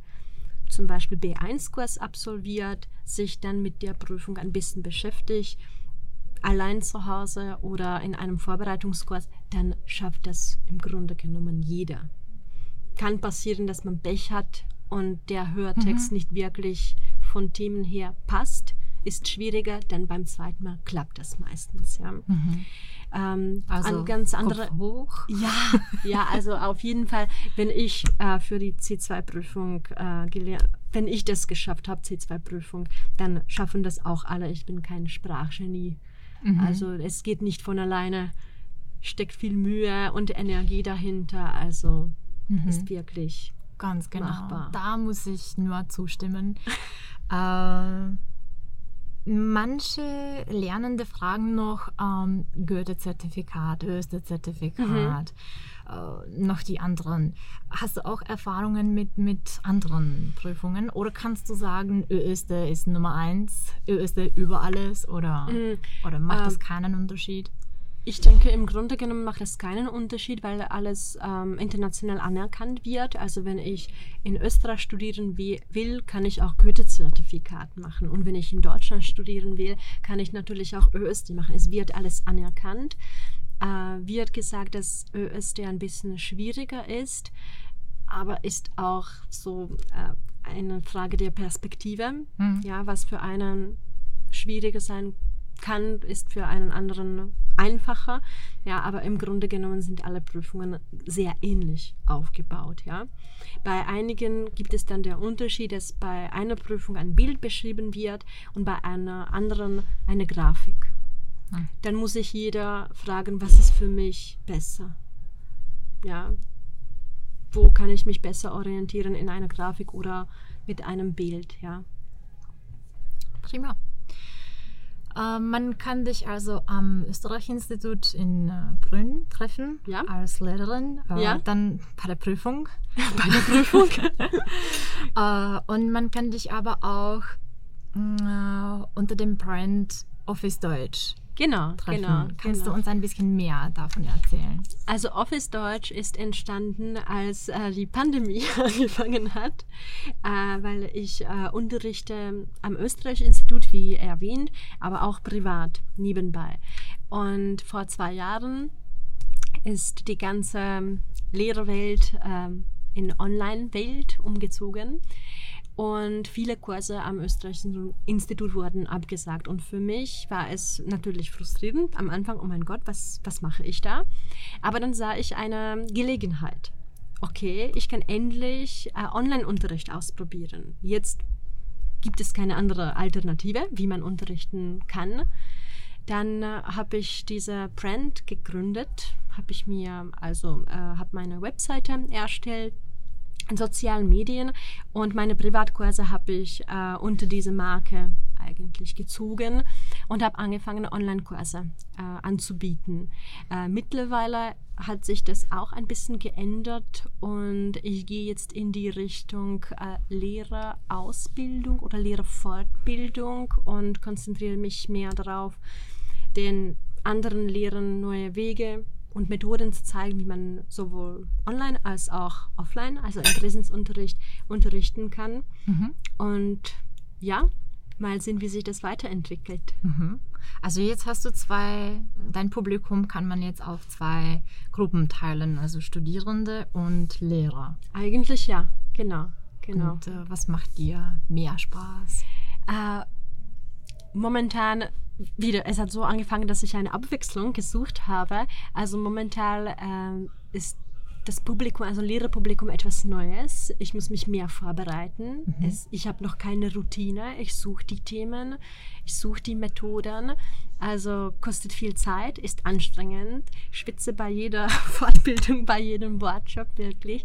zum Beispiel B eins Kurs absolviert, sich dann mit der Prüfung ein bisschen beschäftigt, allein zu Hause oder in einem Vorbereitungskurs, dann schafft das im Grunde genommen jeder. Kann passieren, dass man Pech hat und der Hörtext mhm. nicht wirklich von Themen her passt, ist schwieriger, dann beim zweiten Mal klappt das meistens. Ja. Mhm. Ähm, also an ganz andere, Kopf hoch. Ja, ja, also auf jeden Fall, wenn ich äh, für die C zwei Prüfung äh, gelernt, wenn ich das geschafft habe, C zwei Prüfung, dann schaffen das auch alle. Ich bin kein Sprachgenie. Mhm. Also es geht nicht von alleine, steckt viel Mühe und Energie dahinter. Also mhm. ist wirklich ganz genau. machbar. Da muss ich nur zustimmen. äh, Manche Lernende fragen noch ähm, Goethe-Zertifikat, Ö S D-Zertifikat, mhm. äh, noch die anderen. Hast du auch Erfahrungen mit, mit anderen Prüfungen? Oder kannst du sagen, Ö S D ist Nummer eins, Ö S D über alles? Oder, mhm. oder macht ähm, das keinen Unterschied? Ich denke, im Grunde genommen macht das keinen Unterschied, weil alles ähm, international anerkannt wird. Also wenn ich in Österreich studieren wie, will, kann ich auch Goethe-Zertifikat machen. Und wenn ich in Deutschland studieren will, kann ich natürlich auch Ö S D machen. Es wird alles anerkannt. Äh, wird gesagt, dass Ö S D ein bisschen schwieriger ist, aber ist auch so äh, eine Frage der Perspektive. Mhm. Ja, was für einen schwieriger sein kann, ist für einen anderen einfacher, ja, aber im Grunde genommen sind alle Prüfungen sehr ähnlich aufgebaut, ja. Bei einigen gibt es dann der Unterschied, dass bei einer Prüfung ein Bild beschrieben wird und bei einer anderen eine Grafik. Hm. Dann muss sich jeder fragen, was ist für mich besser, ja. Wo kann ich mich besser orientieren, in einer Grafik oder mit einem Bild, ja. Prima. Man kann dich also am Österreich-Institut in Brünn treffen, ja. als Lehrerin, ja. dann bei der Prüfung. Bei der Prüfung. Und man kann dich aber auch unter dem Brand Office Deutsch Genau, treffen. genau. Kannst genau. du uns ein bisschen mehr davon erzählen? Also Office Deutsch ist entstanden, als äh, die Pandemie angefangen hat, äh, weil ich äh, unterrichte am Österreich-Institut, wie erwähnt, aber auch privat nebenbei. Und vor zwei Jahren ist die ganze Lehrerwelt äh, in Online-Welt umgezogen. Und viele Kurse am Österreichischen Institut wurden abgesagt. Und für mich war es natürlich frustrierend am Anfang, oh mein Gott, was, was mache ich da? Aber dann sah ich eine Gelegenheit. Okay, ich kann endlich äh, Online-Unterricht ausprobieren. Jetzt gibt es keine andere Alternative, wie man unterrichten kann. Dann äh, habe ich diese Brand gegründet, habe ich mir also äh, habe meine Webseite erstellt, in sozialen Medien, und meine Privatkurse habe ich äh, unter diese Marke eigentlich gezogen und habe angefangen, Online-Kurse äh, anzubieten. Äh, mittlerweile hat sich das auch ein bisschen geändert und ich gehe jetzt in die Richtung äh, Lehrerausbildung oder Lehrerfortbildung und konzentriere mich mehr darauf, den anderen Lehrern neue Wege und Methoden zu zeigen, wie man sowohl online als auch offline, also im Präsenzunterricht, unterrichten kann. Mhm. Und ja, mal sehen, wie sich das weiterentwickelt. Mhm. Also jetzt hast du zwei, dein Publikum kann man jetzt auf zwei Gruppen teilen, also Studierende und Lehrer. Eigentlich ja, genau. genau. Und äh, was macht dir mehr Spaß? Äh, momentan... Wieder, es hat so angefangen, dass ich eine Abwechslung gesucht habe. Also momentan äh, ist das Publikum, also Lehrerpublikum, etwas Neues. Ich muss mich mehr vorbereiten. Mhm. Es, ich habe noch keine Routine. Ich suche die Themen, ich suche die Methoden. Also kostet viel Zeit, ist anstrengend. Schwitze bei jeder Fortbildung, bei jedem Workshop wirklich.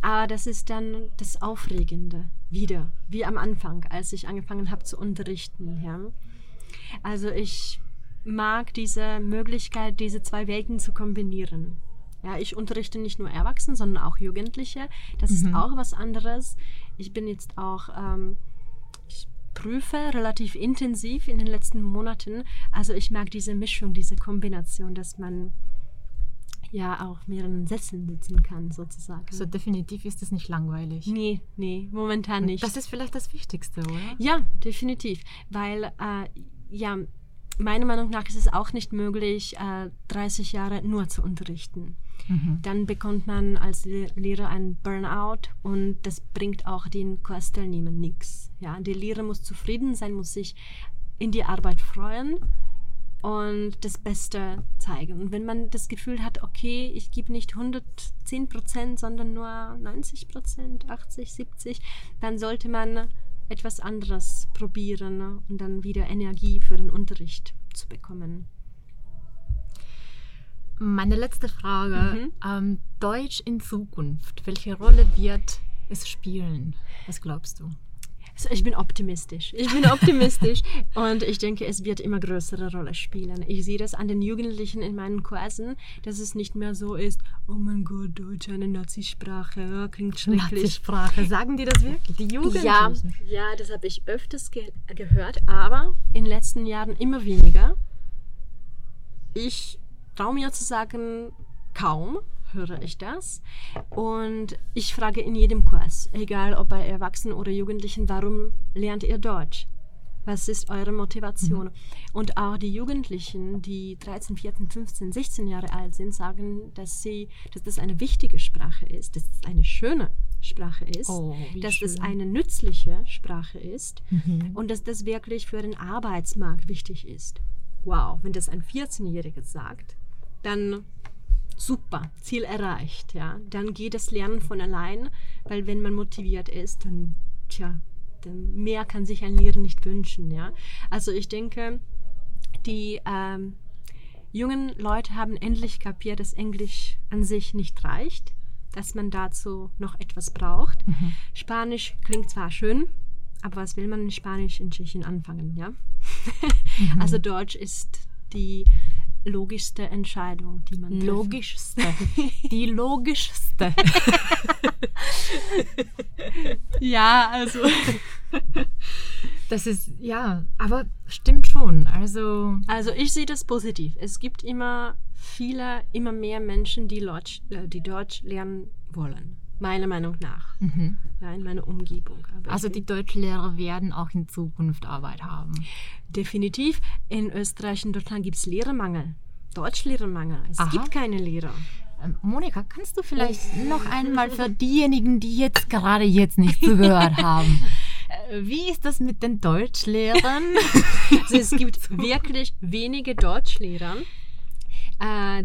Aber das ist dann das Aufregende wieder, wie am Anfang, als ich angefangen habe zu unterrichten. Ja. Also ich mag diese Möglichkeit, diese zwei Welten zu kombinieren. Ja, ich unterrichte nicht nur Erwachsene, sondern auch Jugendliche. Das mhm. ist auch was anderes. Ich bin jetzt auch, ähm, ich prüfe relativ intensiv in den letzten Monaten. Also ich mag diese Mischung, diese Kombination, dass man ja auch mehreren Sätzen sitzen kann, sozusagen. So, also definitiv ist das nicht langweilig. Nee, nee, momentan nicht. Das ist vielleicht das Wichtigste, oder? Ja, definitiv, weil äh, ja, meiner Meinung nach ist es auch nicht möglich, äh, dreißig Jahre nur zu unterrichten. Mhm. Dann bekommt man als Lehrer einen Burnout und das bringt auch den Kursteilnehmern nichts. Ja, der Lehrer muss zufrieden sein, muss sich in die Arbeit freuen und das Beste zeigen. Und wenn man das Gefühl hat, okay, ich gebe nicht hundertzehn Prozent, sondern nur neunzig Prozent, achtzig, siebzig, dann sollte man etwas anderes probieren, ne? Und dann wieder Energie für den Unterricht zu bekommen. Meine letzte Frage, mhm. ähm, Deutsch in Zukunft, welche Rolle wird es spielen? Was glaubst du? Also ich bin optimistisch. Ich bin optimistisch und ich denke, es wird immer größere Rolle spielen. Ich sehe das an den Jugendlichen in meinen Kursen, dass es nicht mehr so ist, oh mein Gott, Deutsch, eine Nazisprache, klingt schrecklich. Nazisprache, sagen die das wirklich? Die Jugendlichen? Ja, ja, das habe ich öfters ge- gehört, aber in den letzten Jahren immer weniger. Ich traue mir zu sagen, kaum höre ich das. Und ich frage in jedem Kurs, egal ob bei Erwachsenen oder Jugendlichen, warum lernt ihr Deutsch? Was ist eure Motivation? Mhm. Und auch die Jugendlichen, die dreizehn, vierzehn, fünfzehn, sechzehn Jahre alt sind, sagen, dass, sie, dass das eine wichtige Sprache ist, dass es eine schöne Sprache ist, oh, dass schön. es eine nützliche Sprache ist mhm. und dass das wirklich für den Arbeitsmarkt wichtig ist. Wow, wenn das ein vierzehnjähriger sagt, dann... Super, Ziel erreicht, ja. Dann geht das Lernen von allein, weil wenn man motiviert ist, dann, tja, dann mehr kann sich ein Lehrer nicht wünschen, ja. Also ich denke, die ähm, jungen Leute haben endlich kapiert, dass Englisch an sich nicht reicht, dass man dazu noch etwas braucht. Mhm. Spanisch klingt zwar schön, aber was will man in Spanisch in Tschechien anfangen, ja? Mhm. Also Deutsch ist die logischste Entscheidung, die man logischste. Die logischste. Ja, also. Das ist, ja, aber stimmt schon. Also, also ich sehe das positiv. Es gibt immer viele, immer mehr Menschen, die Deutsch, die Deutsch lernen wollen. Meiner Meinung nach. Mhm. Ja, in meiner Umgebung. Aber also die Deutschlehrer werden auch in Zukunft Arbeit haben? Definitiv. In Österreich und Deutschland gibt es Lehrermangel. Deutschlehrermangel. Es Aha. gibt keine Lehrer. Monika, kannst du vielleicht noch einmal für diejenigen, die jetzt gerade jetzt nicht zugehört haben, wie ist das mit den Deutschlehrern? Also es gibt wirklich wenige Deutschlehrer,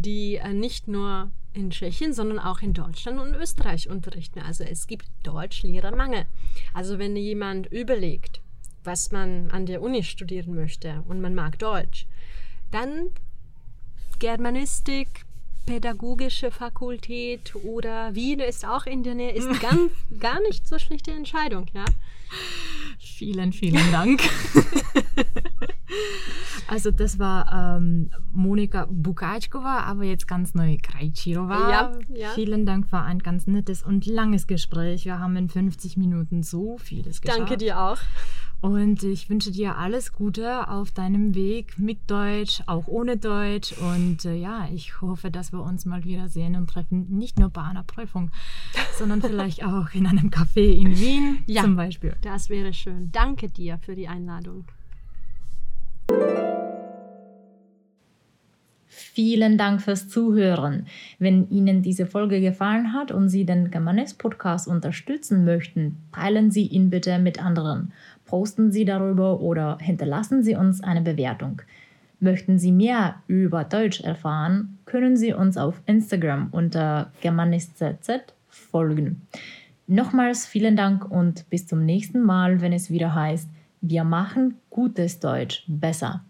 die nicht nur in Tschechien, sondern auch in Deutschland und Österreich unterrichten. Also es gibt Deutschlehrermangel. Also wenn jemand überlegt, was man an der Uni studieren möchte und man mag Deutsch, dann Germanistik, Pädagogische Fakultät oder Wien ist auch in der Nähe, ist ganz, gar nicht so schlechte Entscheidung, ja. Vielen, vielen Dank. Also das war ähm, Monika Bukačková, aber jetzt ganz neu Krajčírová. Ja, ja. Vielen Dank für ein ganz nettes und langes Gespräch. Wir haben in fünfzig Minuten so vieles geschafft. Danke dir auch. Und ich wünsche dir alles Gute auf deinem Weg mit Deutsch, auch ohne Deutsch. Und äh, ja, ich hoffe, dass wir uns mal wieder sehen und treffen. Nicht nur bei einer Prüfung, sondern vielleicht auch in einem Café in Wien ja, zum Beispiel. Das wäre schön. Danke dir für die Einladung. Vielen Dank fürs Zuhören. Wenn Ihnen diese Folge gefallen hat und Sie den Germanist-Podcast unterstützen möchten, teilen Sie ihn bitte mit anderen. Posten Sie darüber oder hinterlassen Sie uns eine Bewertung. Möchten Sie mehr über Deutsch erfahren, können Sie uns auf Instagram unter germanistzz folgen. Nochmals vielen Dank und bis zum nächsten Mal, wenn es wieder heißt, wir machen gutes Deutsch besser.